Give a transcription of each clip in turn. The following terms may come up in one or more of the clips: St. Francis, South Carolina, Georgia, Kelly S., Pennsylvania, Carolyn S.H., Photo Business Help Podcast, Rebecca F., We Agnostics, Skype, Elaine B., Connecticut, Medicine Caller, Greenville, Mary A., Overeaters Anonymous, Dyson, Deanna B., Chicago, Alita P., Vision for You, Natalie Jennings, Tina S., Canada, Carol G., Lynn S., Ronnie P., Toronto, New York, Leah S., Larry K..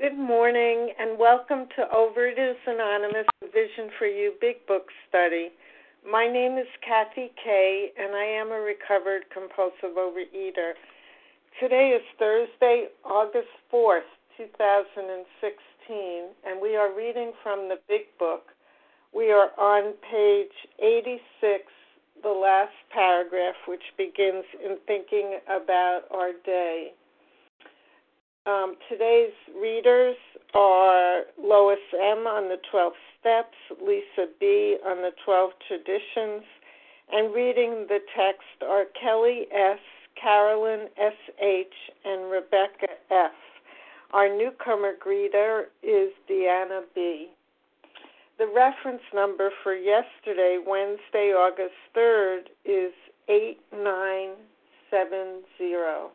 Good morning and welcome to Overeaters Anonymous, Vision for You Big Book Study. My name is Kathy Kaye and I am a recovered compulsive overeater. Today is Thursday, August 4th, 2016, and we are reading from the Big Book. We are on page 86, the last paragraph, which begins in thinking about our day. Today's readers are Lois M. on the 12 Steps, Lisa B. on the 12 Traditions, and reading the text are Kelly S., Carolyn S.H., and Rebecca F. Our newcomer greeter is Deanna B. The reference number for yesterday, Wednesday, August 3rd, is 8970.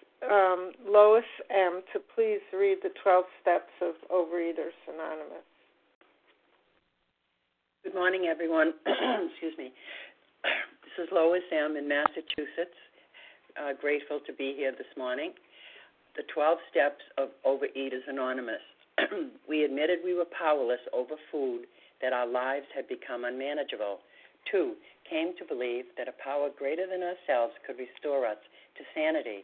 Lois M. to please read the 12 steps of Overeaters Anonymous. Good morning, everyone. Excuse me. This is Lois M. in Massachusetts. Grateful to be here this morning. The 12 steps of Overeaters Anonymous. We admitted we were powerless over food, that our lives had become unmanageable. 2, came to believe that a power greater than ourselves could restore us to sanity.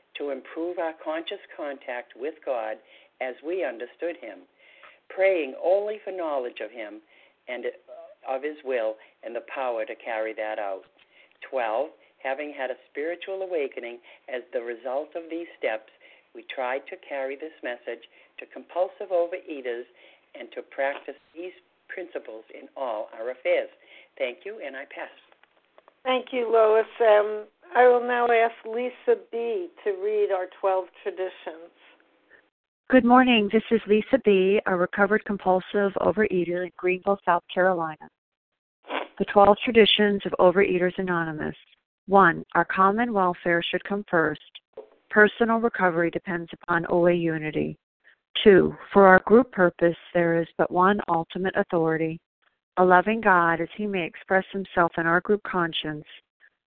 to improve our conscious contact with God as we understood him, praying only for knowledge of him and of his will and the power to carry that out. 12, having had a spiritual awakening as the result of these steps, we tried to carry this message to compulsive overeaters and to practice these principles in all our affairs. Thank you, and I pass. Thank you, Lois M. I will now ask Lisa B. to read our 12 traditions. Good morning. This is Lisa B., a recovered compulsive overeater in Greenville, South Carolina. The 12 traditions of Overeaters Anonymous. 1, our common welfare should come first. Personal recovery depends upon OA unity. 2, for our group purpose, there is but one ultimate authority, a loving God, as he may express himself in our group conscience.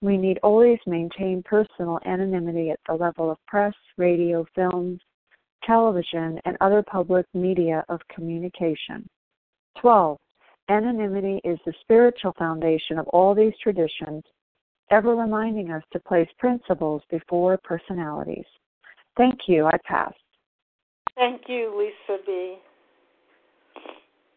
We need always maintain personal anonymity at the level of press, radio, films, television, and other public media of communication. 12. Anonymity is the spiritual foundation of all these traditions, ever reminding us to place principles before personalities. Thank you. I pass. Thank you, Lisa B.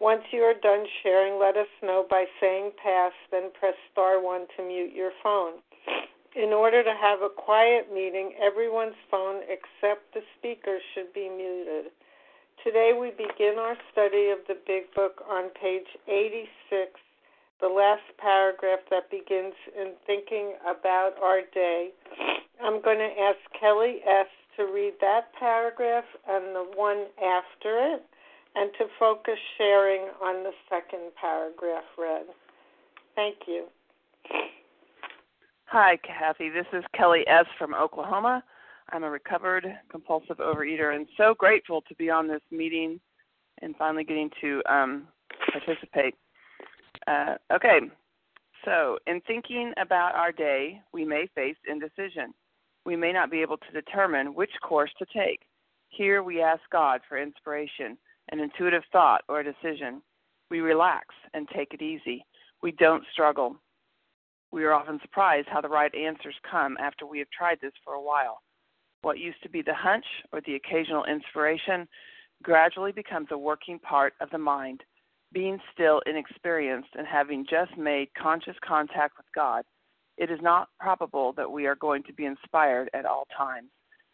Once you are done sharing, let us know by saying pass, then press star 1 to mute your phone. In order to have a quiet meeting, everyone's phone except the speaker should be muted. Today we begin our study of the Big Book on page 86, the last paragraph that begins in thinking about our day. I'm going to ask Kelly S. to read that paragraph and the one after it, and to focus sharing on the second paragraph read. Thank you. Hi, Kathy. This is Kelly S. from Oklahoma. I'm a recovered compulsive overeater and so grateful to be on this meeting and finally getting to participate. Okay, so in thinking about our day, we may face indecision. We may not be able to determine which course to take. Here we ask God for inspiration, an intuitive thought, or a decision. We relax and take it easy. We don't struggle. We are often surprised how the right answers come after we have tried this for a while. What used to be the hunch or the occasional inspiration gradually becomes a working part of the mind. Being still inexperienced and having just made conscious contact with God, it is not probable that we are going to be inspired at all times.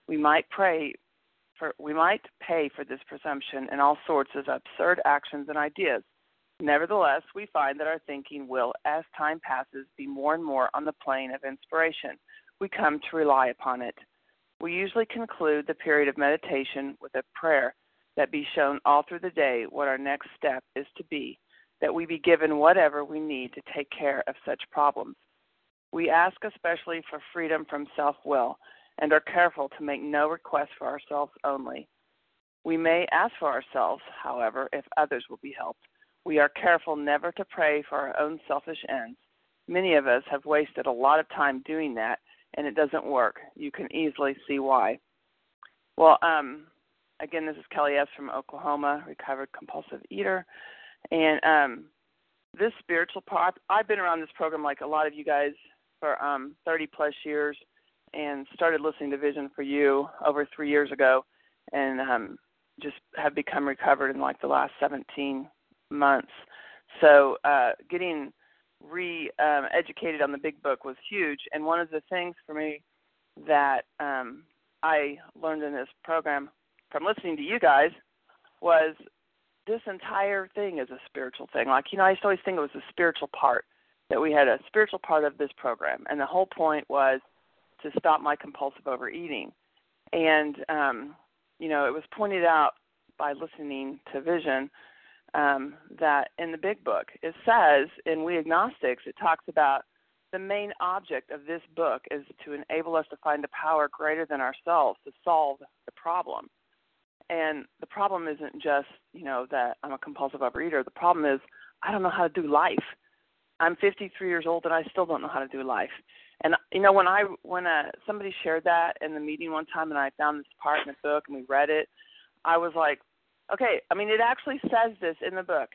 We might pay for this presumption in all sorts of absurd actions and ideas. Nevertheless, we find that our thinking will, as time passes, be more and more on the plane of inspiration. We come to rely upon it. We usually conclude the period of meditation with a prayer that be shown all through the day what our next step is to be, that we be given whatever we need to take care of such problems. We ask especially for freedom from self-will, and are careful to make no request for ourselves only. We may ask for ourselves, however, if others will be helped. We are careful never to pray for our own selfish ends. Many of us have wasted a lot of time doing that, and it doesn't work. You can easily see why. Well, again, this is Kelly S. from Oklahoma, recovered compulsive eater. And this spiritual part, I've been around this program like a lot of you guys for 30-plus years, and started listening to Vision for You over 3 years ago, and just have become recovered in like the last 17 months. So getting re-educated on the Big Book was huge. And one of the things for me that I learned in this program from listening to you guys was this entire thing is a spiritual thing. Like, you know, I used to always think it was the spiritual part, that we had a spiritual part of this program. And the whole point was to stop my compulsive overeating. And, you know, it was pointed out by listening to Vision that in the Big Book, it says in We Agnostics, it talks about the main object of this book is to enable us to find a power greater than ourselves to solve the problem. And the problem isn't just, you know, that I'm a compulsive overeater. The problem is I don't know how to do life. I'm 53 years old, and I still don't know how to do life. And, you know, when somebody shared that in the meeting one time and I found this part in the book and we read it, I was like, okay, I mean, it actually says this in the book.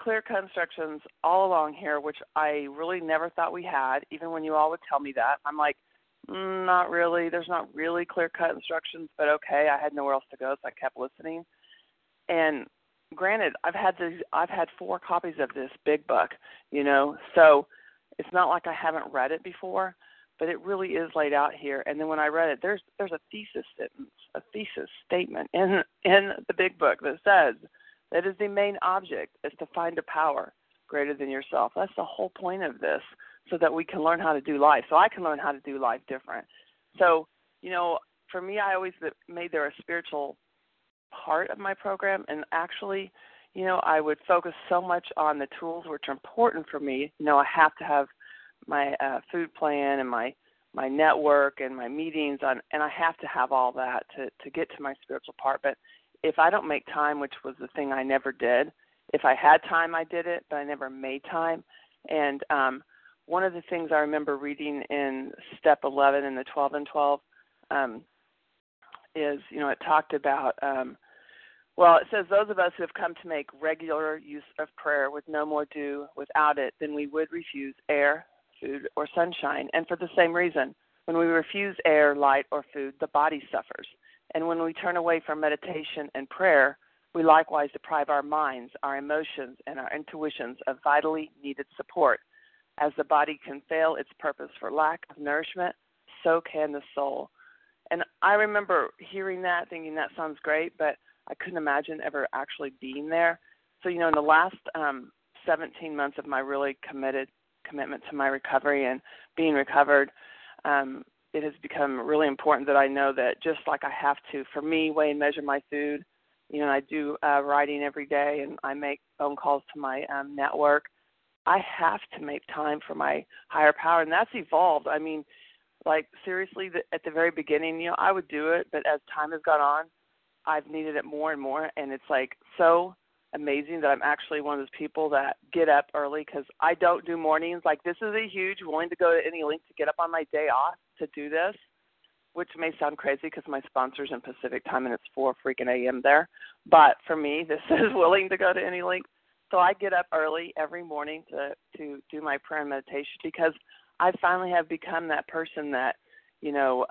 Clear cut instructions all along here, which I really never thought we had, even when you all would tell me that. I'm like, not really. There's not really clear cut instructions, but okay, I had nowhere else to go, so I kept listening. And granted, I've had 4 copies of this Big Book, you know, so it's not like I haven't read it before, but it really is laid out here. And then when I read it, there's a thesis statement in the Big Book that says that is the main object is to find a power greater than yourself. That's the whole point of this, so that we can learn how to do life. So I can learn how to do life different. So, you know, for me, I always made there a spiritual part of my program. And actually, you know, I would focus so much on the tools which are important for me. You know, I have to have my food plan and my network and my meetings, and I have to have all that to get to my spiritual part. But if I don't make time, which was the thing I never did, if I had time, I did it, but I never made time. And one of the things I remember reading in Step 11 in the 12 and 12 is, you know, it talked about well, it says, those of us who have come to make regular use of prayer would no more do without it than we would refuse air, food, or sunshine. And for the same reason, when we refuse air, light, or food, the body suffers. And when we turn away from meditation and prayer, we likewise deprive our minds, our emotions, and our intuitions of vitally needed support. As the body can fail its purpose for lack of nourishment, so can the soul. And I remember hearing that, thinking that sounds great, but I couldn't imagine ever actually being there. So, you know, in the last 17 months of my really commitment to my recovery and being recovered, it has become really important that I know that just like I have to, for me, weigh and measure my food. You know, and I do writing every day, and I make phone calls to my network. I have to make time for my higher power, and that's evolved. I mean, like, seriously, at the very beginning, you know, I would do it, but as time has gone on, I've needed it more and more, and it's, like, so amazing that I'm actually one of those people that get up early because I don't do mornings. Like, this is a huge willing to go to any length to get up on my day off to do this, which may sound crazy because my sponsor's in Pacific time, and it's 4 freaking a.m. there. But for me, this is willing to go to any length. So I get up early every morning to do my prayer and meditation because I finally have become that person that, you know,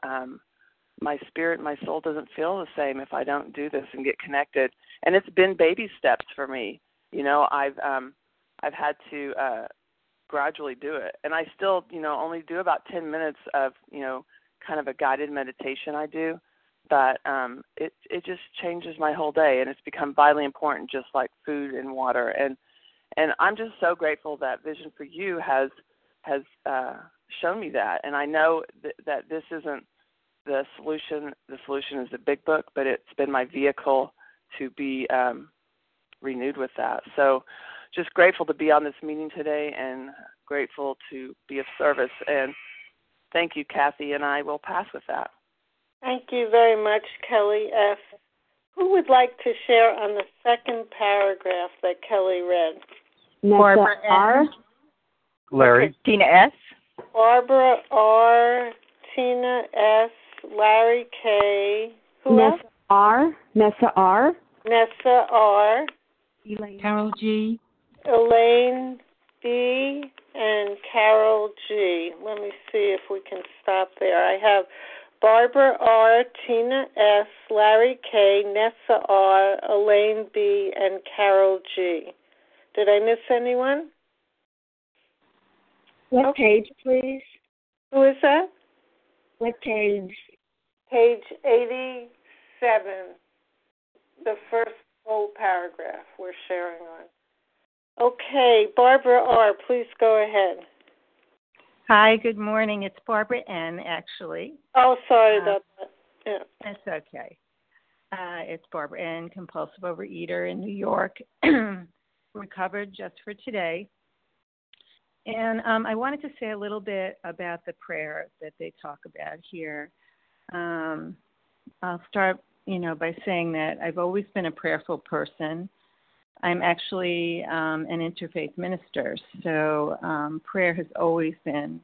my spirit, my soul doesn't feel the same if I don't do this and get connected. And it's been baby steps for me. You know, I've had to gradually do it. And I still, you know, only do about 10 minutes of, you know, kind of a guided meditation I do. But it just changes my whole day, and it's become vitally important, just like food and water. And I'm just so grateful that Vision for You has shown me that. And I know that this isn't the solution. The solution is the Big Book, but it's been my vehicle to be renewed with that. So just grateful to be on this meeting today and grateful to be of service. And thank you, Kathy, and I will pass with that. Thank you very much, Kelly F. Who would like to share on the second paragraph that Kelly read? Barbara R. Larry. Tina S. Barbara R. Tina S. Larry K. Who else? Nessa R. Elaine. Carol G. Elaine B. and Carol G. Let me see if we can stop there. I have Barbara R., Tina S., Larry K., Nessa R., Elaine B., and Carol G. Did I miss anyone? What page, please? Who is that? What page? Page 87, the first whole paragraph we're sharing on. Okay, Barbara R., please go ahead. Hi, good morning. It's Barbara N., actually. Oh, sorry about that. Yeah. That's okay. It's Barbara N., compulsive overeater in New York, recovered just for today. And I wanted to say a little bit about the prayer that they talk about here. I'll start, by saying that I've always been a prayerful person. I'm actually an interfaith minister, so prayer has always been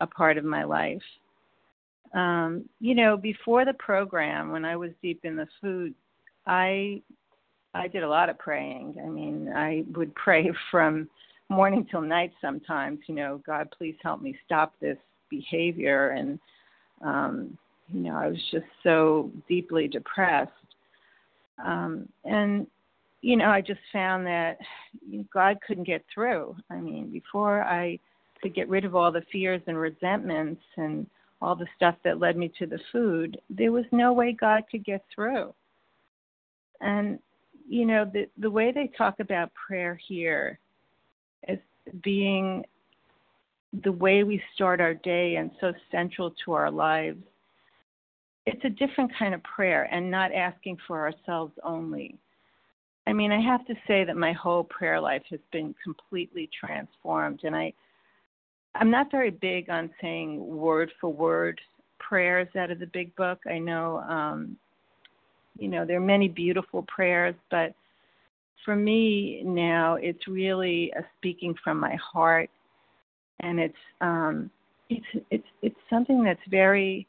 a part of my life. Before the program, when I was deep in the food, I did a lot of praying. I mean, I would pray from morning till night sometimes, God, please help me stop this behavior. And, I was just so deeply depressed. I just found that God couldn't get through. I mean, before I could get rid of all the fears and resentments and all the stuff that led me to the food, there was no way God could get through. And, the way they talk about prayer here as being the way we start our day and so central to our lives, it's a different kind of prayer and not asking for ourselves only. I mean, I have to say that my whole prayer life has been completely transformed, and I'm not very big on saying word-for-word prayers out of the Big Book. I know, there are many beautiful prayers, but for me now, it's really a speaking from my heart, and it's something that's very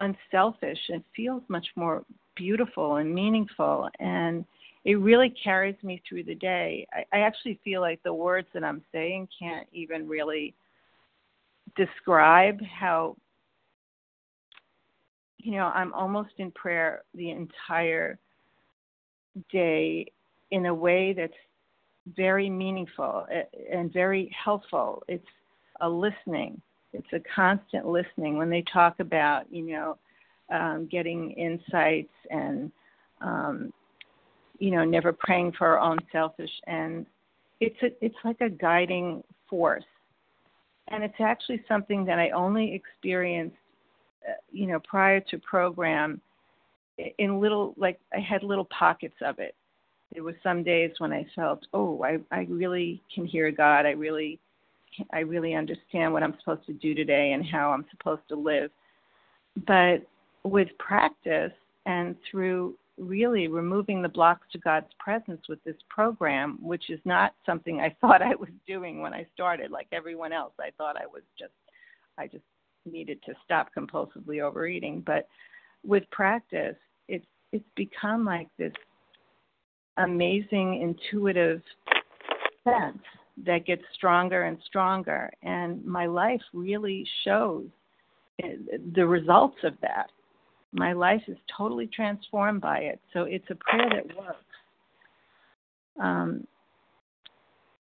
unselfish and feels much more beautiful and meaningful, and it really carries me through the day. I actually feel like the words that I'm saying can't even really describe how, I'm almost in prayer the entire day in a way that's very meaningful and very helpful. It's a listening. It's a constant listening. When they talk about, getting insights and, never praying for our own selfish ends. It's like a guiding force. And it's actually something that I only experienced, prior to program in little, like I had little pockets of it. There were some days when I felt, I really can hear God. I really understand what I'm supposed to do today and how I'm supposed to live. But with practice and through really removing the blocks to God's presence with this program, which is not something I thought I was doing when I started, like everyone else. I thought I just needed to stop compulsively overeating. But with practice, it's become like this amazing intuitive sense that gets stronger and stronger. And my life really shows the results of that. My life is totally transformed by it. So it's a prayer that works.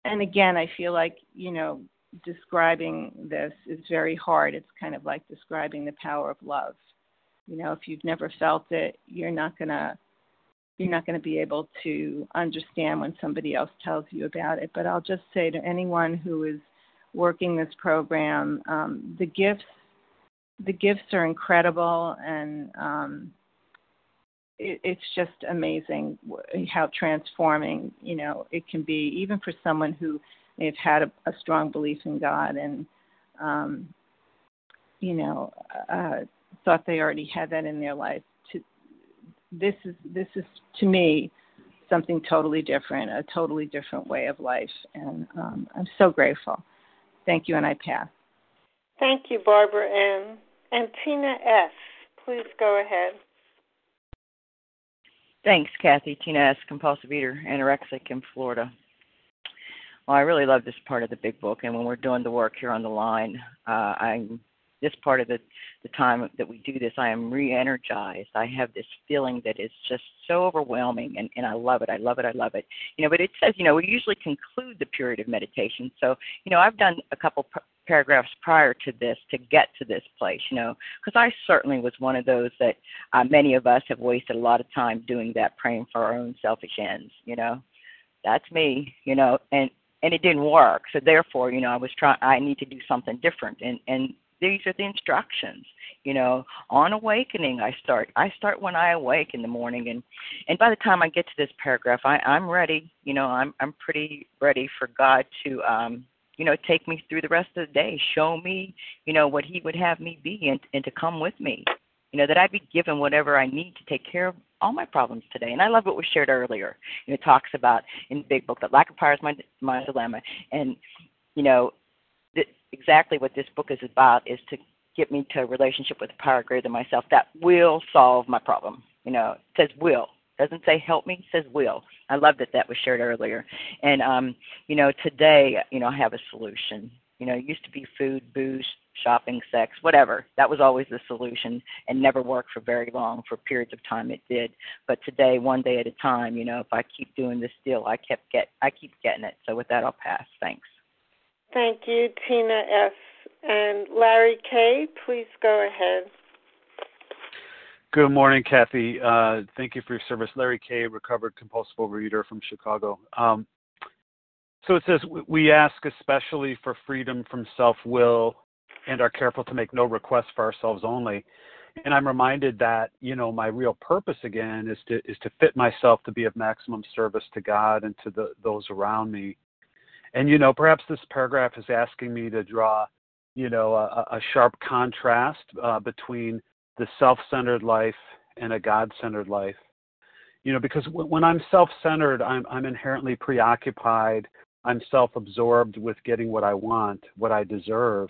And again, I feel like, describing this is very hard. It's kind of like describing the power of love. If you've never felt it, you're not going to be able to understand when somebody else tells you about it. But I'll just say to anyone who is working this program, the gifts are incredible, and it's just amazing how transforming, it can be, even for someone who may have had a strong belief in God and, thought they already had that in their life. This is, to me, something totally different, a totally different way of life, and I'm so grateful. Thank you, and I pass. Thank you, Barbara N. And Tina S., please go ahead. Thanks, Kathy. Tina S., compulsive eater, anorexic in Florida. Well, I really love this part of the Big Book, and when we're doing the work here on the line, I'm this part of the time that we do this, I am re-energized. I have this feeling that is just so overwhelming, and I love it. I love it. I love it. You know, but it says, you know, we usually conclude the period of meditation. So, you know, I've done a couple paragraphs prior to this to get to this place, you know, because I certainly was one of those that many of us have wasted a lot of time doing that, praying for our own selfish ends, you know. That's me, you know, and it didn't work. So therefore, you know, I was trying, I need to do something different. And these are the instructions, you know, on awakening. I start when I awake in the morning, and by the time I get to this paragraph, I'm ready, you know, I'm pretty ready for God to, you know, take me through the rest of the day, show me, you know, what he would have me be, and to come with me, you know, that I'd be given whatever I need to take care of all my problems today. And I love what was shared earlier. You know, it talks about in the Big Book that lack of power is my dilemma. And, you know, exactly what this book is about is to get me to a relationship with a power greater than myself that will solve my problem. You know, it says will. Doesn't say help me, says will. I love that was shared earlier. And, you know, today, you know, I have a solution. You know, it used to be food, booze, shopping, sex, whatever. That was always the solution and never worked for very long. For periods of time it did. But today, one day at a time, you know, if I keep doing this deal, I keep getting it. So with that, I'll pass. Thanks. Thank you, Tina S. And Larry K., please go ahead. Good morning, Kathy. Thank you for your service. Larry K., recovered compulsive overeater from Chicago. So it says, we ask especially for freedom from self-will and are careful to make no requests for ourselves only. And I'm reminded that, you know, my real purpose again is to fit myself to be of maximum service to God and to those around me. And, you know, perhaps this paragraph is asking me to draw, you know, a sharp contrast between the self-centered life and a God-centered life, you know, because when I'm self-centered, I'm inherently preoccupied. I'm self-absorbed with getting what I want, what I deserve.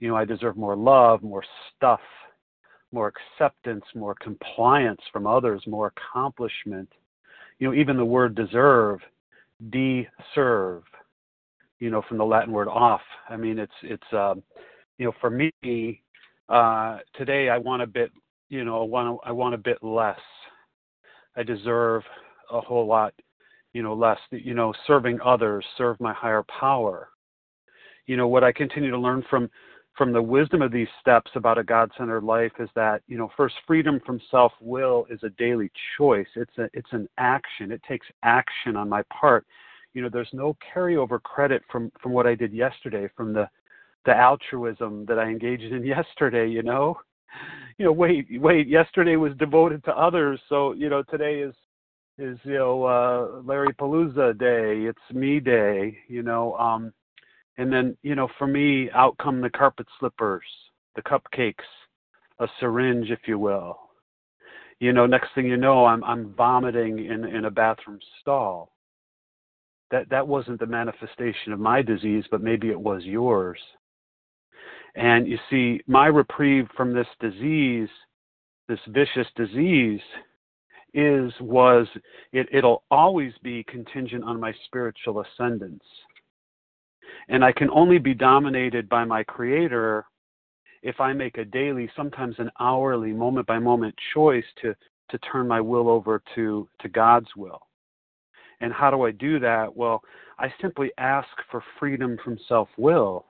You know, I deserve more love, more stuff, more acceptance, more compliance from others, more accomplishment. You know, even the word deserve, de-serve, you know, from the Latin word off. I mean, you know, for me, today I want a bit, you know, I want a bit less. I deserve a whole lot, you know, less, you know, serving others, serve my higher power. You know, what I continue to learn from the wisdom of these steps about a God-centered life is that, you know, first, freedom from self-will is a daily choice. It's an action. It takes action on my part. You know, there's no carryover credit from what I did yesterday, from the altruism that I engaged in yesterday, you know? You know, wait, yesterday was devoted to others, so, you know, today is you know, Larry Palooza Day, it's me day, you know, and then, you know, for me, out come the carpet slippers, the cupcakes, a syringe, if you will. You know, next thing you know, I'm vomiting in a bathroom stall. That wasn't the manifestation of my disease, but maybe it was yours. And you see, my reprieve from this disease, this vicious disease, it'll always be contingent on my spiritual ascendance. And I can only be dominated by my Creator if I make a daily, sometimes an hourly, moment-by-moment choice to turn my will over to God's will. And how do I do that? Well, I simply ask for freedom from self-will.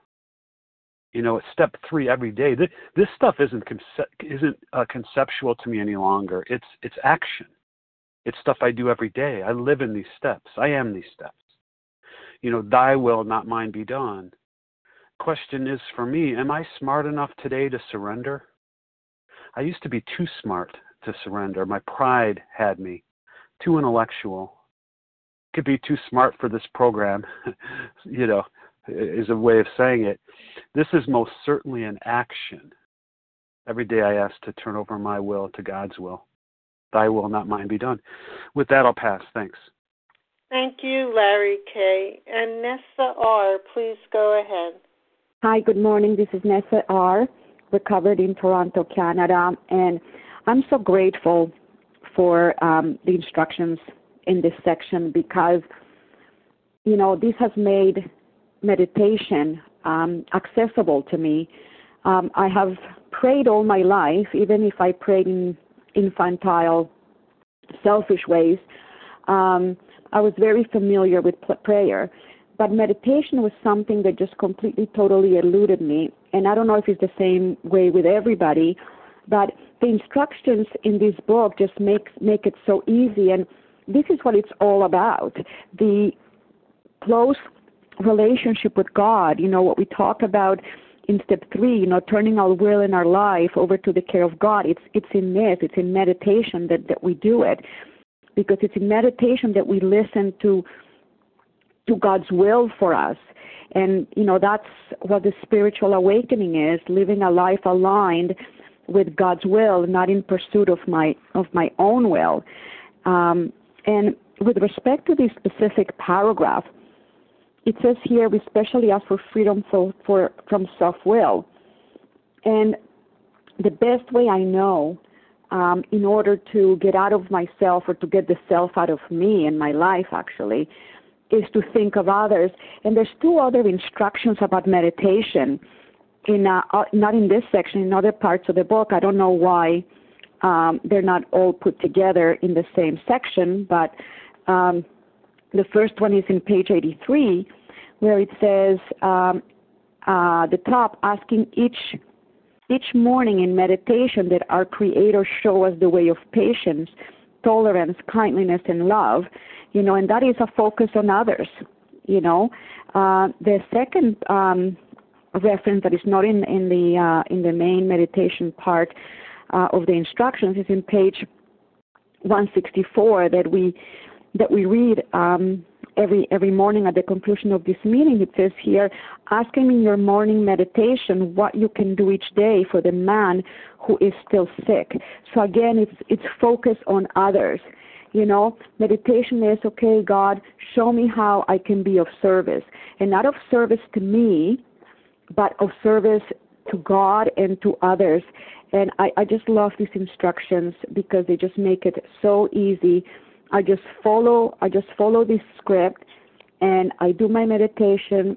You know, it's step 3 every day. This stuff isn't conceptual to me any longer. It's action. It's stuff I do every day. I live in these steps. I am these steps. You know, thy will, not mine, be done. Question is for me, am I smart enough today to surrender? I used to be too smart to surrender. My pride had me. Too intellectual. Could be too smart for this program, you know, is a way of saying it. This is most certainly an action. Every day I ask to turn over my will to God's will. Thy will, not mine, be done. With that, I'll pass. Thanks. Thank you, Larry K. And Nessa R., please go ahead. Hi, good morning. This is Nessa R., recovered in Toronto, Canada. And I'm so grateful for the instructions in this section, because, you know, this has made meditation accessible to me I have prayed all my life, even if I prayed in infantile, selfish ways. I was very familiar with prayer, but meditation was something that just completely, totally eluded me. And I don't know if it's the same way with everybody, but the instructions in this book just make it so easy. And this is what it's all about, the close relationship with God, you know, what we talk about in step 3, you know, turning our will and our life over to the care of God. It's in this, it's in meditation that we do it, because it's in meditation that we listen to God's will for us. And, you know, that's what the spiritual awakening is, living a life aligned with God's will, not in pursuit of my own will. And with respect to this specific paragraph, it says here, we specially ask for freedom from self-will. And the best way I know in order to get out of myself, or to get the self out of me and my life, actually, is to think of others. And there's 2 other instructions about meditation, not in this section, in other parts of the book. I don't know why they're not all put together in the same section, but the first one is in page 83, where it says, the top, asking each morning in meditation that our Creator show us the way of patience, tolerance, kindliness, and love, you know, and that is a focus on others, you know. The second reference that is not in the main meditation part of the instructions is in page 164 that we read every morning at the conclusion of this meeting. It says here, asking in your morning meditation what you can do each day for the man who is still sick. So again, it's focus on others. You know, meditation is, okay, God, show me how I can be of service. And not of service to me, but of service to God and to others. And I just love these instructions because they just make it so easy. I just follow this script, and I do my meditation,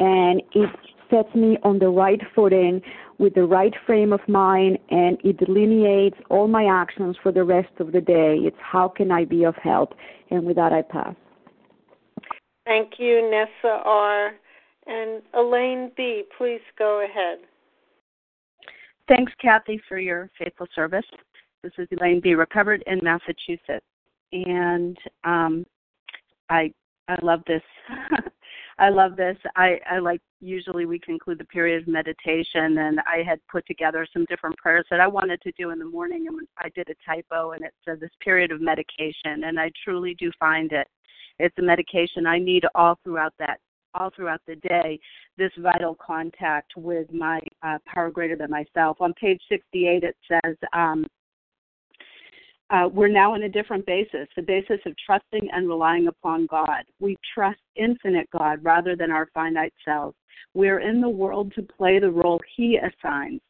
and it sets me on the right footing with the right frame of mind, and it delineates all my actions for the rest of the day. It's how can I be of help, and with that I pass. Thank you, Nessa R. And Elaine B., please go ahead. Thanks, Kathy, for your faithful service. This is Elaine B., recovered in Massachusetts. And I love this. I love this. I like, usually we conclude the period of meditation, and I had put together some different prayers that I wanted to do in the morning, and I did a typo, and it said this period of medication, and I truly do find it. It's a medication I need all throughout the day, this vital contact with my power greater than myself. On page 68, it says, we're now on a different basis, the basis of trusting and relying upon God. We trust infinite God rather than our finite selves. We are in the world to play the role He assigns,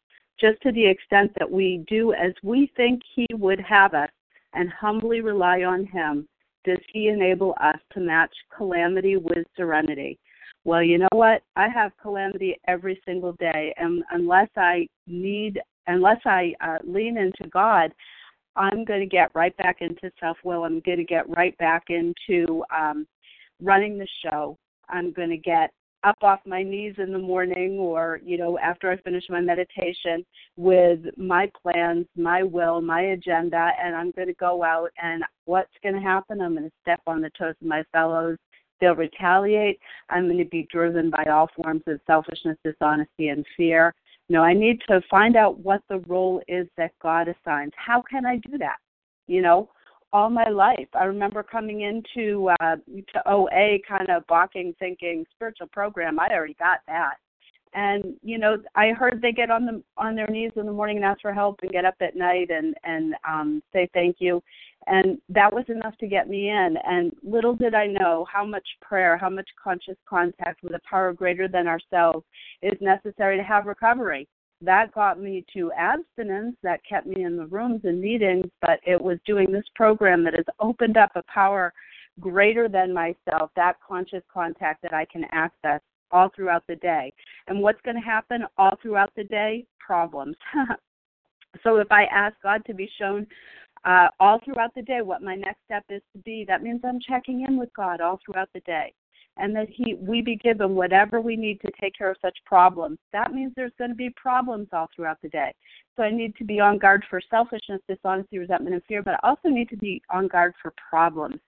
just to the extent that we do as we think He would have us and humbly rely on Him. Does He enable us to match calamity with serenity? Well, you know what? I have calamity every single day, and unless I lean into God, I'm going to get right back into self-will. I'm going to get right back into running the show. I'm going to get up off my knees in the morning, or, you know, after I finish my meditation, with my plans, my will, my agenda, and I'm going to go out, and what's going to happen? I'm going to step on the toes of my fellows. They'll retaliate. I'm going to be driven by all forms of selfishness, dishonesty, and fear. No, I need to find out what the role is that God assigns. How can I do that? You know, all my life, I remember coming into to OA kind of balking, thinking, spiritual program, I already got that. And, you know, I heard they get on their knees in the morning and ask for help and get up at night and say thank you. And that was enough to get me in. And little did I know how much prayer, how much conscious contact with a power greater than ourselves is necessary to have recovery. That got me to abstinence. That kept me in the rooms and meetings. But it was doing this program that has opened up a power greater than myself, that conscious contact that I can access all throughout the day. And what's going to happen all throughout the day? Problems. So if I ask God to be shown all throughout the day what my next step is to be, that means I'm checking in with God all throughout the day. And that we be given whatever we need to take care of such problems. That means there's going to be problems all throughout the day. So I need to be on guard for selfishness, dishonesty, resentment, and fear, but I also need to be on guard for problems.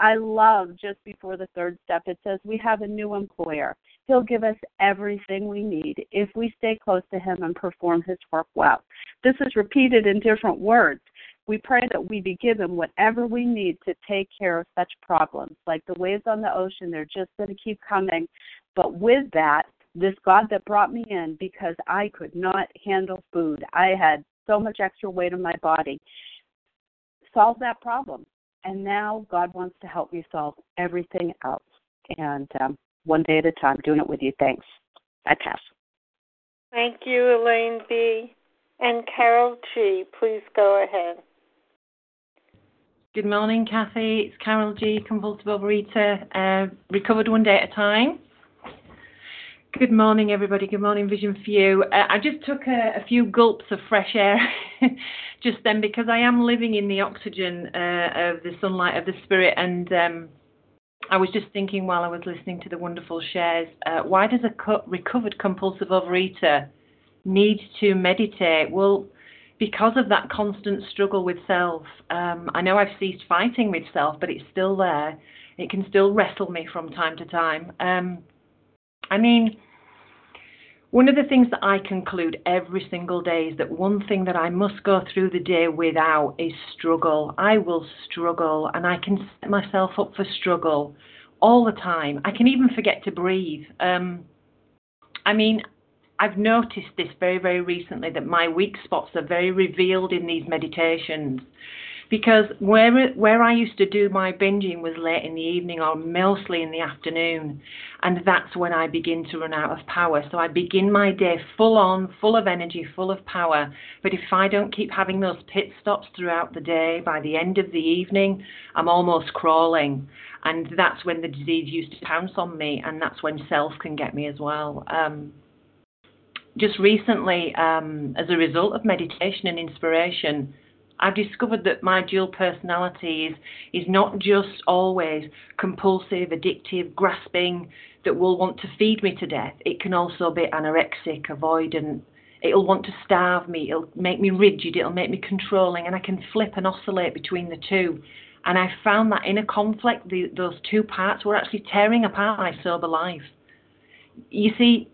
I love just before the third step, it says we have a new employer. He'll give us everything we need if we stay close to him and perform his work well. This is repeated in different words. We pray that we be given whatever we need to take care of such problems. Like the waves on the ocean, they're just going to keep coming. But with that, this God that brought me in because I could not handle food. I had so much extra weight on my body. Solve that problem. And now God wants to help me solve everything else. And one day at a time, doing it with you. Thanks. I pass. Thank you, Elaine B. And Carol G., please go ahead. Good morning, Kathy. It's Carol G., compulsive overeater, recovered one day at a time. Good morning, everybody. Good morning, Vision for You. I just took a few gulps of fresh air just then because I am living in the oxygen of the sunlight of the spirit, and I was just thinking while I was listening to the wonderful shares, why does a recovered compulsive overeater need to meditate? Well, because of that constant struggle with self. I know I've ceased fighting with self, but it's still there. It can still wrestle me from time to time. I mean, one of the things that I conclude every single day is that one thing that I must go through the day without is struggle. I will struggle, and I can set myself up for struggle all the time. I can even forget to breathe. I mean, I've noticed this very, very recently, that my weak spots are very revealed in these meditations. Because where I used to do my binging was late in the evening or mostly in the afternoon, and that's when I begin to run out of power. So I begin my day full on, full of energy, full of power. But if I don't keep having those pit stops throughout the day, by the end of the evening, I'm almost crawling. And that's when the disease used to pounce on me, and that's when self can get me as well. Just recently, as a result of meditation and inspiration, I've discovered that my dual personality is not just always compulsive, addictive, grasping, that will want to feed me to death. It can also be anorexic, avoidant. It'll want to starve me. It'll make me rigid. It'll make me controlling. And I can flip and oscillate between the two. And I found that inner conflict, those two parts, were actually tearing apart my sober life. You see,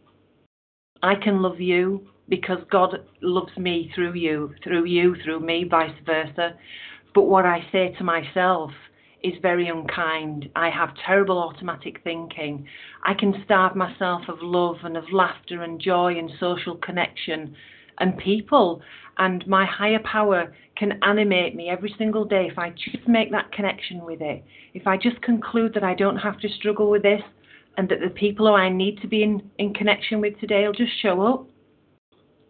I can love you because God loves me through you, through me, vice versa. But what I say to myself is very unkind. I have terrible automatic thinking. I can starve myself of love and of laughter and joy and social connection and people. And my higher power can animate me every single day if I just make that connection with it. If I just conclude that I don't have to struggle with this and that the people who I need to be in connection with today will just show up.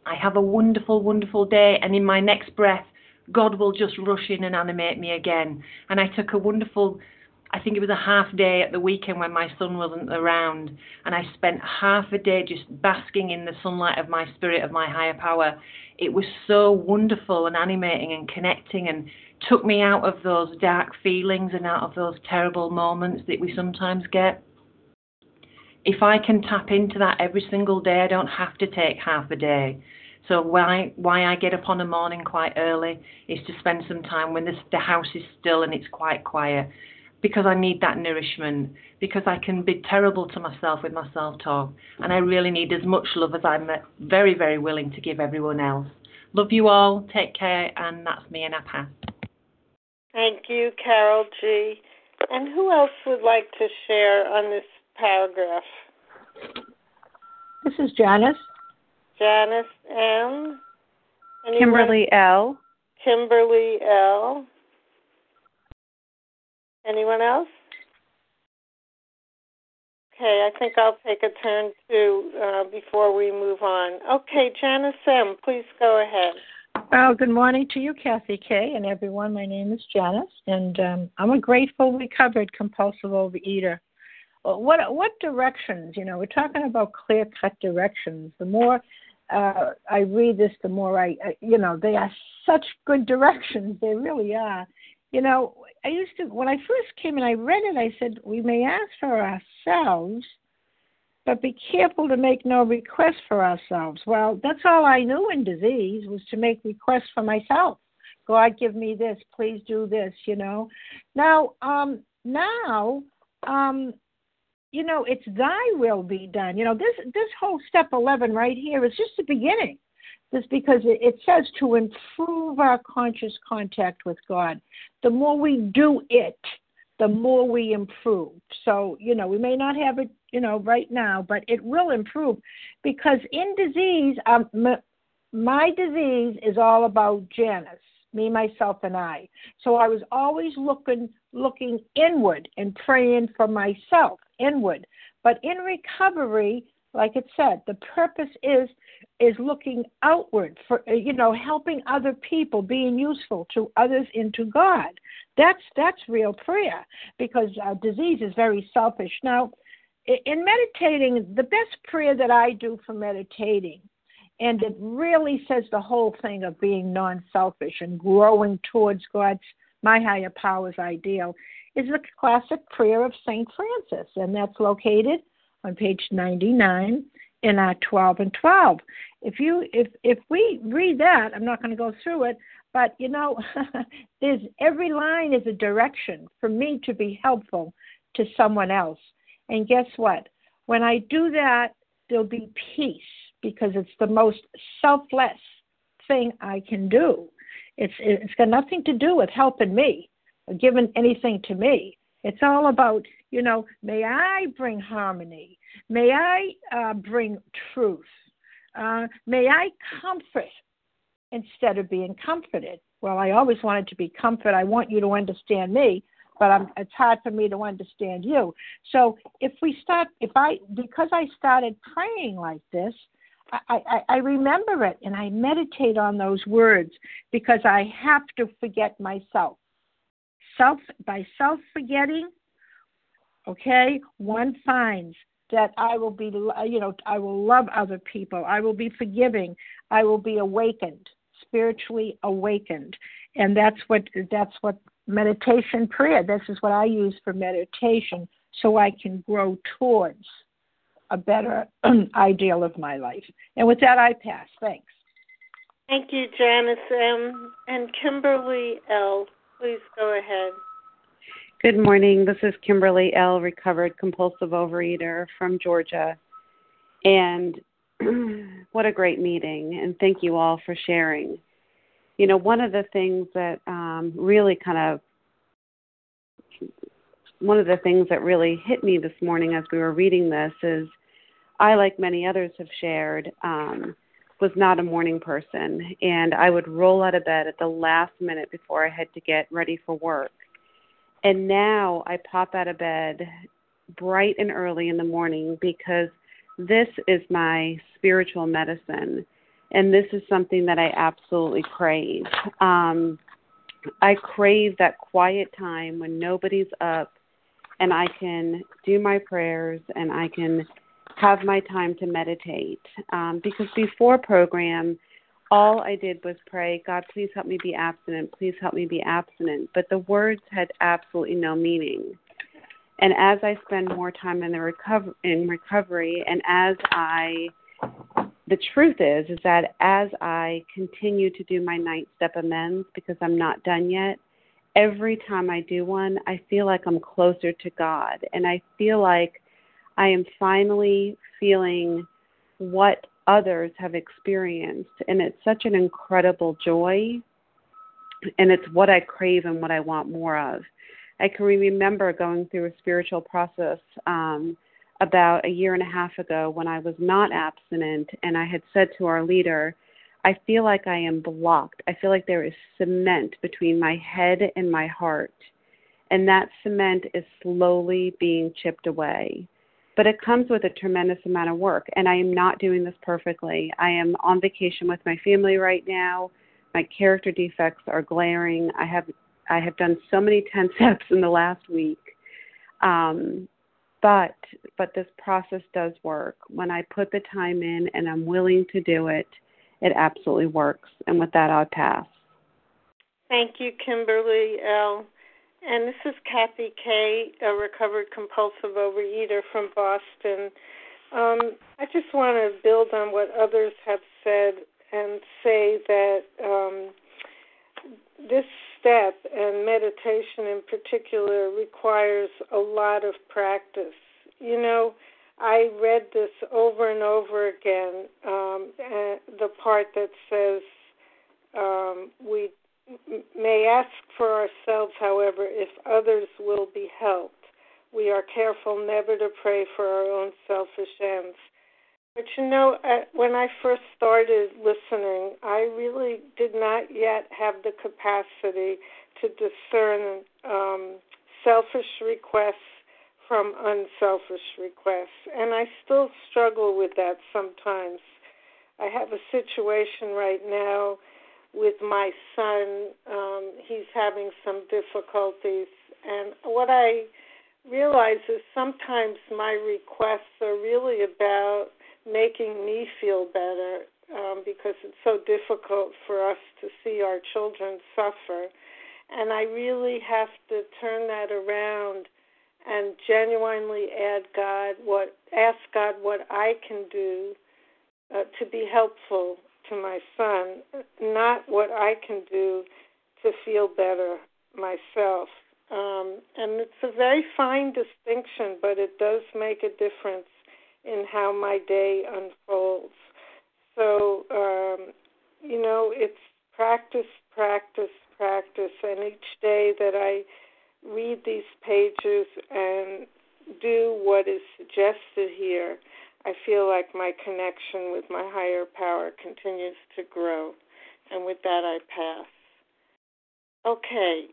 I have a wonderful, wonderful day, and in my next breath, God will just rush in and animate me again. And I took a wonderful, I think it was a half day at the weekend when my son wasn't around, and I spent half a day just basking in the sunlight of my spirit, of my higher power. It was so wonderful and animating and connecting, and took me out of those dark feelings and out of those terrible moments that we sometimes get. If I can tap into that every single day, I don't have to take half a day. So why I get up on a morning quite early is to spend some time when the house is still and it's quite quiet, because I need that nourishment, because I can be terrible to myself with my self-talk, and I really need as much love as I'm very, very willing to give everyone else. Love you all. Take care, and that's me and I pass. Thank you, Carol G. And who else would like to share on this paragraph? This is Janice. Janice M. Anyone? Kimberly L. Kimberly L. Anyone else? Okay, I think I'll take a turn too before we move on. Okay, Janice M., please go ahead. Oh, good morning to you, Kathy Kaye, and everyone. My name is Janice, and I'm a grateful, recovered, compulsive overeater. what directions? You know, we're talking about clear-cut directions. The more I read this, the more I, you know, they are such good directions. They really are. You know, I used to, when I first came and I read it, I said, we may ask for ourselves, but be careful to make no requests for ourselves. Well, that's all I knew in disease was to make requests for myself. God, give me this. Please do this, you know. Now, you know, it's thy will be done. You know, this whole step 11 right here is just the beginning. This because it says to improve our conscious contact with God. The more we do it, the more we improve. So, you know, we may not have it, you know, right now, but it will improve because in disease, my disease is all about Janice, me, myself, and I. So I was always looking inward and praying for myself inward. But in recovery, like it said, the purpose is looking outward for, you know, helping other people, being useful to others and to God. That's real prayer because disease is very selfish. Now, in meditating, the best prayer that I do for meditating, and it really says the whole thing of being non-selfish and growing towards God's, my higher power's ideal, is the classic prayer of St. Francis, and that's located on page 99 in our 12 and 12. If we read that, I'm not going to go through it, but, you know, there's every line is a direction for me to be helpful to someone else. And guess what? When I do that, there'll be peace because it's the most selfless thing I can do. It's got nothing to do with helping me or giving anything to me. It's all about, you know, may I bring harmony? May I bring truth? May I comfort instead of being comforted? Well, I always wanted to be comfort. I want you to understand me, but it's hard for me to understand you. So because I started praying like this, I remember it and I meditate on those words because I have to forget myself. By self-forgetting, okay, one finds that I will be, you know, I will love other people. I will be forgiving. I will be awakened, spiritually awakened. And that's what meditation prayer, this is what I use for meditation so I can grow towards a better ideal of my life. And with that, I pass. Thanks. Thank you, Janice M. And Kimberly L., please go ahead. Good morning. This is Kimberly L., recovered compulsive overeater from Georgia. And what a great meeting. And thank you all for sharing. You know, one of the things that really hit me this morning as we were reading this is I, like many others have shared, was not a morning person, and I would roll out of bed at the last minute before I had to get ready for work. And now I pop out of bed bright and early in the morning because this is my spiritual medicine, and this is something that I absolutely crave. I crave that quiet time when nobody's up and I can do my prayers and I can have my time to meditate. Because before program, all I did was pray, God, please help me be abstinent. Please help me be abstinent. But the words had absolutely no meaning. And as I spend more time in recovery, and as the truth is that as I continue to do my 9th step amends, because I'm not done yet, every time I do one, I feel like I'm closer to God. And I feel like I am finally feeling what others have experienced, and it's such an incredible joy, and it's what I crave and what I want more of. I can remember going through a spiritual process about a year and a half ago when I was not abstinent, and I had said to our leader, I feel like I am blocked. I feel like there is cement between my head and my heart, and that cement is slowly being chipped away. But it comes with a tremendous amount of work, and I am not doing this perfectly. I am on vacation with my family right now. My character defects are glaring. I have done so many 10 steps in the last week. But this process does work. When I put the time in and I'm willing to do it, it absolutely works. And with that, I'll pass. Thank you, Kimberly L. And this is Kathy Kaye, a recovered compulsive overeater from Boston. I just want to build on what others have said and say that this step, and meditation in particular, requires a lot of practice. You know, I read this over and over again, the part that says we may ask for ourselves, however, if others will be helped. We are careful never to pray for our own selfish ends. But, you know, when I first started listening, I really did not yet have the capacity to discern selfish requests from unselfish requests. And I still struggle with that sometimes. I have a situation right now with my son. He's having some difficulties. And what I realize is sometimes my requests are really about making me feel better because it's so difficult for us to see our children suffer. And I really have to turn that around and genuinely ask God what I can do to be helpful to my son, not what I can do to feel better myself. And it's a very fine distinction, but it does make a difference in how my day unfolds. So, you know, it's practice, practice, practice. And each day that I read these pages and do what is suggested here, I feel like my connection with my higher power continues to grow. And with that, I pass. Okay.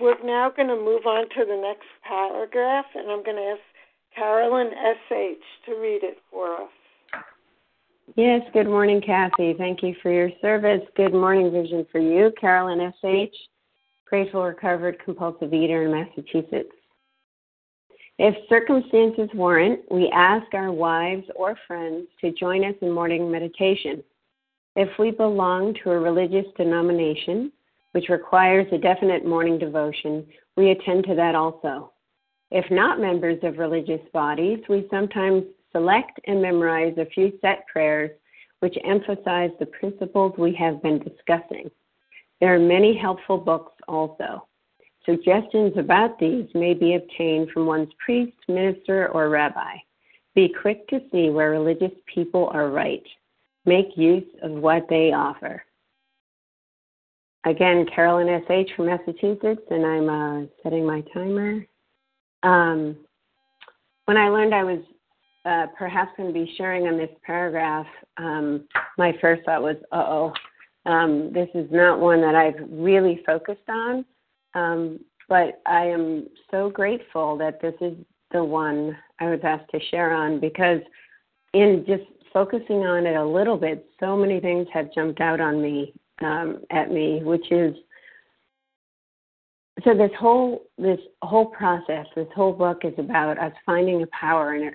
We're now going to move on to the next paragraph, and I'm going to ask Carolyn S.H. to read it for us. Yes, good morning, Kathy. Thank you for your service. Good morning, Vision for You. Carolyn S.H., grateful recovered compulsive eater in Massachusetts. If circumstances warrant, we ask our wives or friends to join us in morning meditation. If we belong to a religious denomination, which requires a definite morning devotion, we attend to that also. If not members of religious bodies, we sometimes select and memorize a few set prayers which emphasize the principles we have been discussing. There are many helpful books also. Suggestions about these may be obtained from one's priest, minister, or rabbi. Be quick to see where religious people are right. Make use of what they offer. Again, Carolyn S.H. from Massachusetts, and I'm setting my timer. When I learned I was perhaps going to be sharing on this paragraph, my first thought was, this is not one that I've really focused on, but I am so grateful that this is the one I was asked to share on, because in just focusing on it a little bit, so many things have jumped out on me, which is, so this whole process, this whole book is about us finding a power and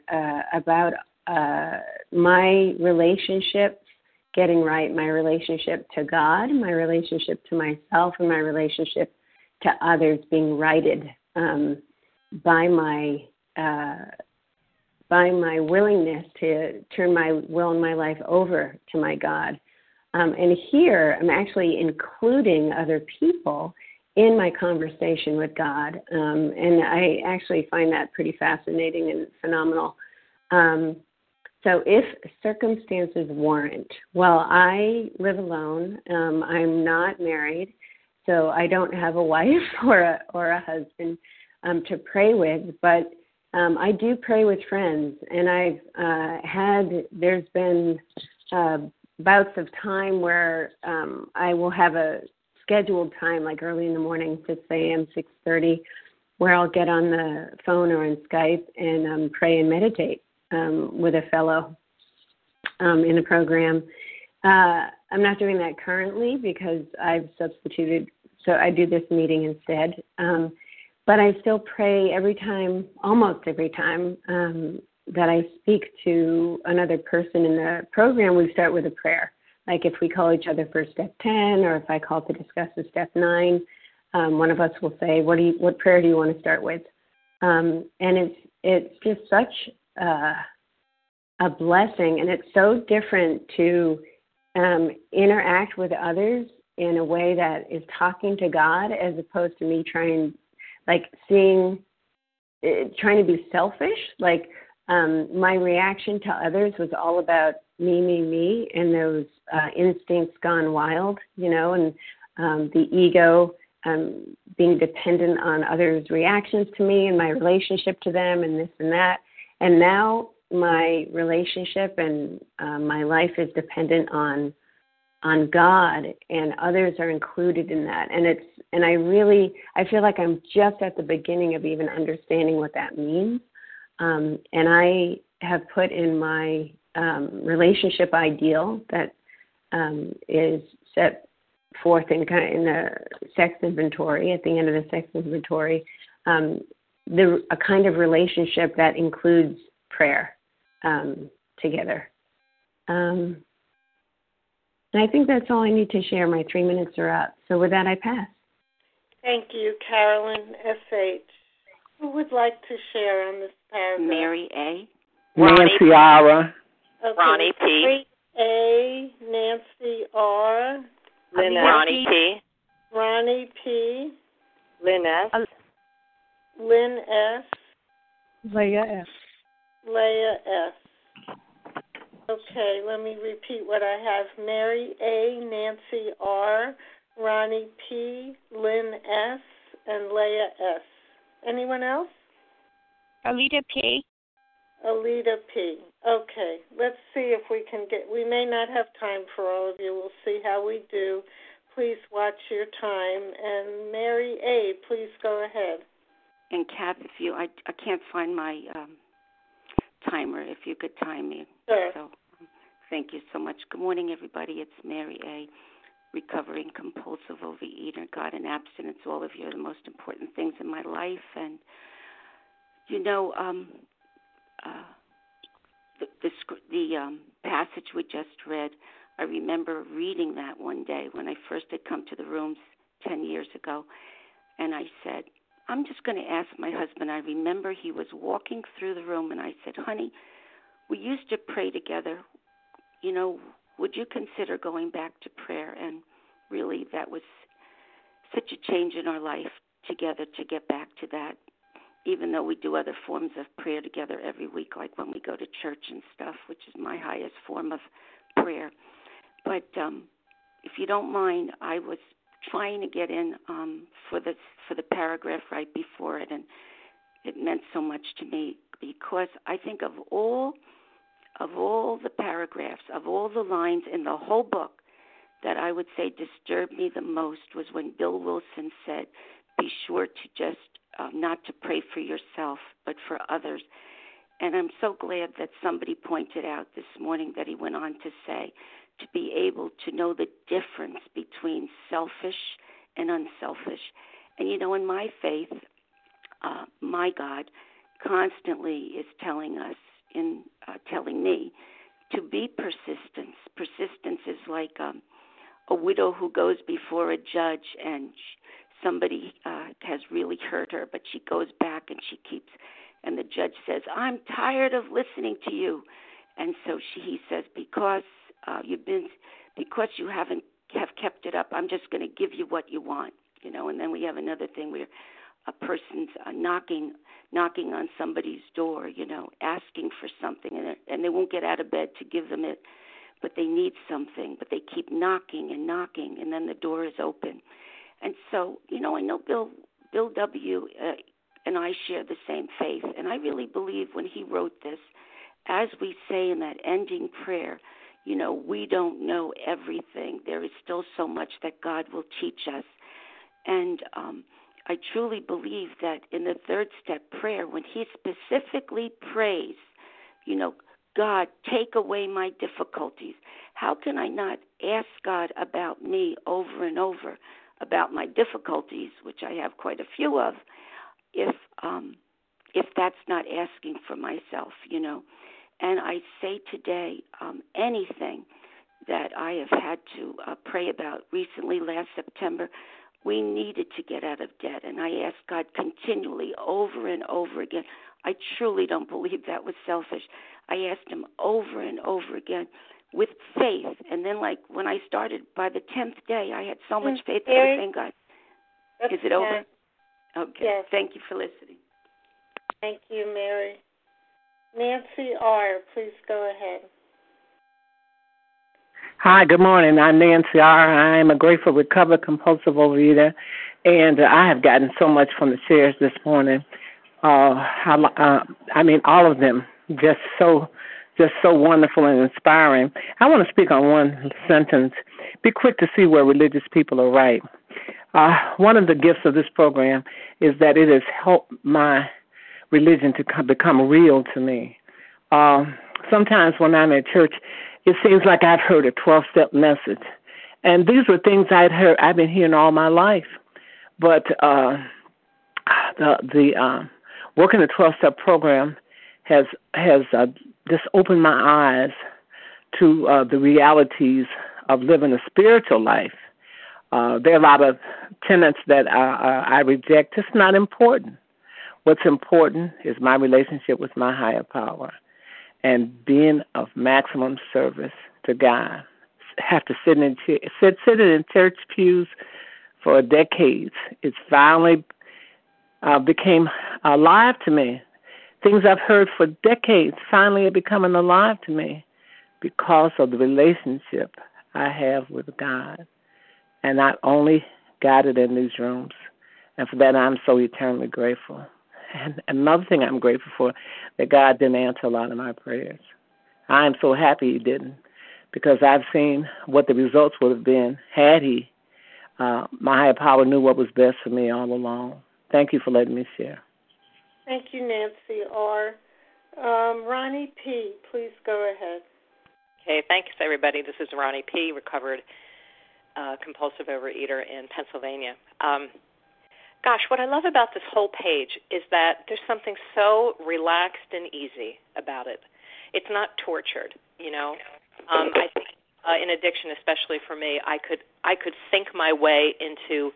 about my relationship, getting right, my relationship to God, my relationship to myself, and my relationship to others being righted by my willingness to turn my will and my life over to my God. And here I'm actually including other people in my conversation with God, and I actually find that pretty fascinating and phenomenal. So if circumstances warrant, well, I live alone. I'm not married, so I don't have a wife or a husband to pray with, but I do pray with friends, and I've there's been bouts of time where I will have a scheduled time, like early in the morning, 6 a.m., 6:30, where I'll get on the phone or on Skype and pray and meditate with a fellow in the program. I'm not doing that currently because I've substituted, so I do this meeting instead. But I still pray every time, almost every time, that I speak to another person in the program, we start with a prayer. Like if we call each other for step 10 or if I call to discuss the step 9, one of us will say, what prayer do you want to start with? And it's just such a blessing, and it's so different to interact with others in a way that is talking to God as opposed to me trying to be selfish. Like my reaction to others was all about me, and those instincts gone wild, and the ego being dependent on others' reactions to me and my relationship to them and this and that. And now my relationship and my life is dependent on God, and others are included in that. And I feel like I'm just at the beginning of even understanding what that means. And I have put in my relationship ideal that is set forth in the sex inventory, at the end of the sex inventory, a kind of relationship that includes prayer together. And I think that's all I need to share. My 3 minutes are up. So with that, I pass. Thank you, Carolyn S.H. Who would like to share on this paragraph? Mary A. Nancy R. Ronnie P. A. Nancy R. Ronnie P. Ronnie P. Lynn S. Leah S. Leah S. Okay, let me repeat what I have. Mary A., Nancy R., Ronnie P., Lynn S., and Leah S. Anyone else? Alita P. Alita P. Okay, let's see if we can we may not have time for all of you. We'll see how we do. Please watch your time. And Mary A., please go ahead. And Kath, if you, I can't find my timer, if you could time me. Sure. So, thank you so much. Good morning, everybody. It's Mary A., recovering compulsive overeater, God and abstinence. All of you are the most important things in my life. And, the passage we just read, I remember reading that one day when I first had come to the rooms 10 years ago, and I said, I'm just going to ask my husband. I remember he was walking through the room, and I said, honey, we used to pray together. Would you consider going back to prayer? And really, that was such a change in our life together to get back to that, even though we do other forms of prayer together every week, like when we go to church and stuff, which is my highest form of prayer. But if you don't mind, I was trying to get in for the paragraph right before it, and it meant so much to me because I think of all the paragraphs, of all the lines in the whole book that I would say disturbed me the most was when Bill Wilson said, be sure to just not to pray for yourself but for others. And I'm so glad that somebody pointed out this morning that he went on to say, to be able to know the difference between selfish and unselfish. And, in my faith, my God constantly is telling us, telling me, to be persistent. Persistence is like a widow who goes before a judge and somebody has really hurt her, but she goes back and she keeps, and the judge says, I'm tired of listening to you. And so he says, because you haven't have kept it up, I'm just going to give you what you want, And then we have another thing where a person's knocking on somebody's door, asking for something, and they won't get out of bed to give them it, but they need something, but they keep knocking and knocking, and then the door is open. And so, I know Bill W. And I share the same faith, and I really believe when he wrote this, as we say in that ending prayer, we don't know everything. There is still so much that God will teach us. And I truly believe that in the third step prayer, when he specifically prays, God, take away my difficulties. How can I not ask God about me over and over, about my difficulties, which I have quite a few of, if that's not asking for myself, you know. And I say today, anything that I have had to pray about recently, last September, we needed to get out of debt. And I asked God continually over and over again. I truly don't believe that was selfish. I asked him over and over again with faith. And then, like, when I started, by the 10th day, I had so much faith that I thank God. Is it over? Okay. Yes. Thank you for listening. Thank you, Mary. Nancy R., please go ahead. Hi, good morning. I'm Nancy R. I am a grateful, recovered, compulsive overeater, and I have gotten so much from the shares this morning. I mean, all of them, just so wonderful and inspiring. I want to speak on one sentence. Be quick to see where religious people are right. One of the gifts of this program is that it has helped my religion to become real to me. Sometimes when I'm at church, it seems like I've heard a 12-step message. And these were things I've been hearing all my life. But the working the 12-step program has just opened my eyes to the realities of living a spiritual life. There are a lot of tenets that I reject. It's not important. What's important is my relationship with my higher power and being of maximum service to God. Have to sit in church pews for decades. It's finally became alive to me. Things I've heard for decades finally are becoming alive to me because of the relationship I have with God. And I only got it in these rooms. And for that, I'm so eternally grateful. And another thing I'm grateful for, that God didn't answer a lot of my prayers. I am so happy he didn't, because I've seen what the results would have been had he. My higher power knew what was best for me all along. Thank you for letting me share. Thank you, Nancy R. Ronnie P., please go ahead. Okay, thanks, everybody. This is Ronnie P., recovered compulsive overeater in Pennsylvania. Gosh, what I love about this whole page is that there's something so relaxed and easy about it. It's not tortured, you know. I think in addiction, especially for me, I could think my way into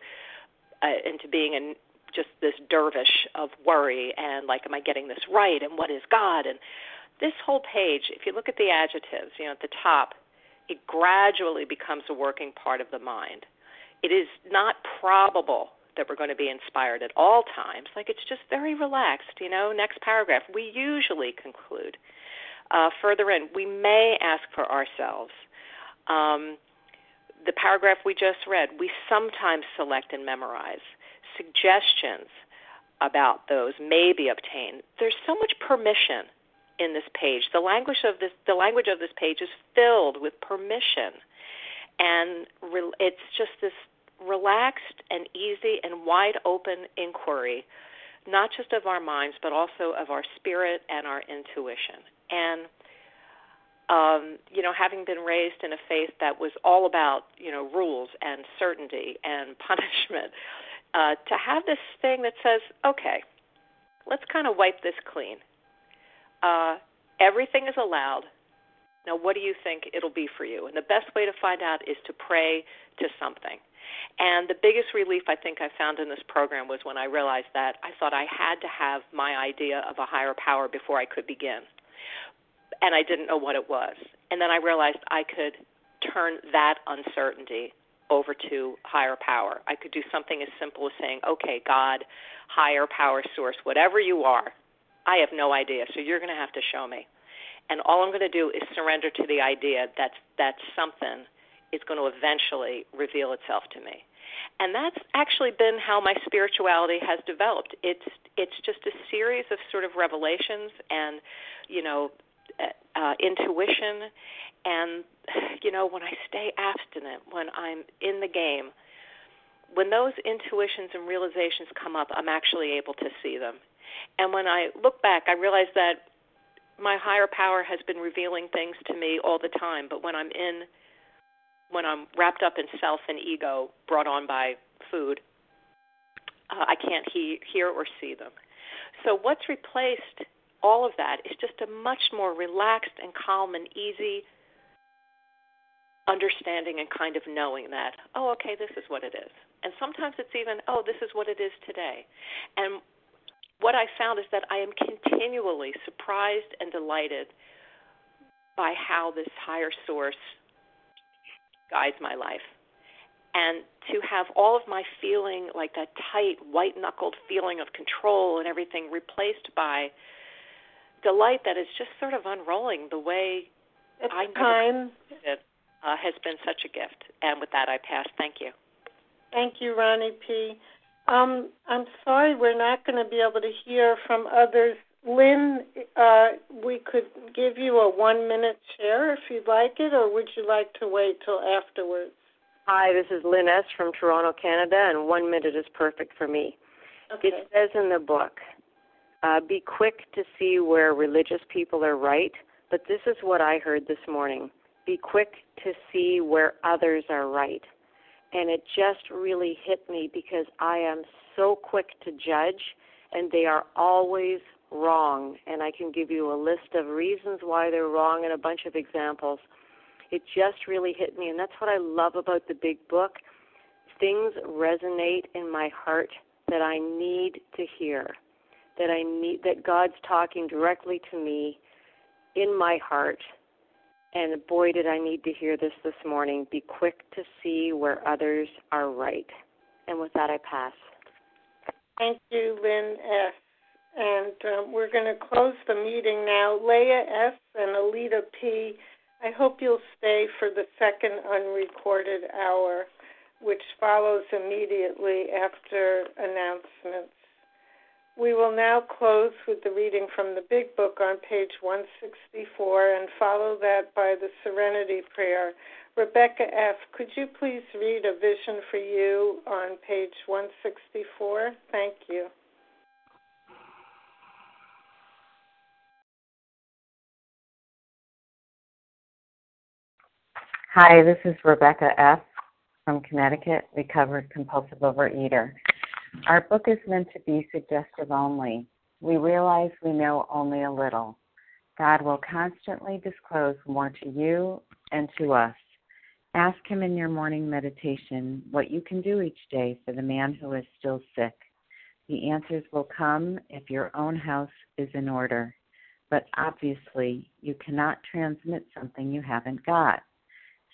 being just this dervish of worry and, like, am I getting this right and what is God? And this whole page, if you look at the adjectives, you know, at the top, it gradually becomes a working part of the mind. It is not probable that we're going to be inspired at all times. Like, it's just very relaxed, you know. Next paragraph, we usually conclude. Further in, we may ask for ourselves. The paragraph we just read, we sometimes select and memorize. Suggestions about those may be obtained. There's so much permission in this page. The language of this page is filled with permission, and it's just this relaxed and easy and wide-open inquiry, not just of our minds, but also of our spirit and our intuition. And, you know, having been raised in a faith that was all about, you know, rules and certainty and punishment, to have this thing that says, okay, let's kind of wipe this clean. Everything is allowed. Now, what do you think it'll be for you? And the best way to find out is to pray to something. And the biggest relief I think I found in this program was when I realized that I thought I had to have my idea of a higher power before I could begin. And I didn't know what it was. And then I realized I could turn that uncertainty over to higher power. I could do something as simple as saying, okay, God, higher power source, whatever you are, I have no idea, so you're going to have to show me. And all I'm going to do is surrender to the idea that that's something is going to eventually reveal itself to me. And that's actually been how my spirituality has developed. It's just a series of sort of revelations and, you know, intuition. And, you know, when I stay abstinent, when I'm in the game, when those intuitions and realizations come up, I'm actually able to see them. And when I look back, I realize that my higher power has been revealing things to me all the time. But when I'm wrapped up in self and ego brought on by food, I can't hear or see them. So what's replaced all of that is just a much more relaxed and calm and easy understanding and kind of knowing that, oh, okay, this is what it is. And sometimes it's even, oh, this is what it is today. And what I found is that I am continually surprised and delighted by how this higher source guides my life. And to have all of my feeling, like that tight, white-knuckled feeling of control and everything, replaced by delight that is just sort of unrolling the way I know it has been such a gift. And with that, I pass. Thank you. Thank you, Ronnie P. I'm sorry we're not going to be able to hear from others. Lynn, we could give you a one-minute share if you'd like it, or would you like to wait till afterwards? Hi, this is Lynn S. from Toronto, Canada, and 1 minute is perfect for me. Okay. It says in the book, be quick to see where religious people are right, but this is what I heard this morning. Be quick to see where others are right. And it just really hit me because I am so quick to judge, and they are always wrong. And I can give you a list of reasons why they're wrong and a bunch of examples. It just really hit me, and that's what I love about the Big Book. Things resonate in my heart that I need to hear, that God's talking directly to me in my heart. And boy, did I need to hear this morning. Be quick to see where others are right. And with that, I pass. Thank you, Lynn S. And we're going to close the meeting now. Leah S. and Alita P., I hope you'll stay for the second unrecorded hour, which follows immediately after announcements. We will now close with the reading from the Big Book on page 164 and follow that by the Serenity Prayer. Rebecca F., could you please read A Vision for You on page 164? Thank you. Hi, this is Rebecca F. from Connecticut, recovered compulsive overeater. Our book is meant to be suggestive only. We realize we know only a little. God will constantly disclose more to you and to us. Ask Him in your morning meditation what you can do each day for the man who is still sick. The answers will come if your own house is in order. But obviously, you cannot transmit something you haven't got.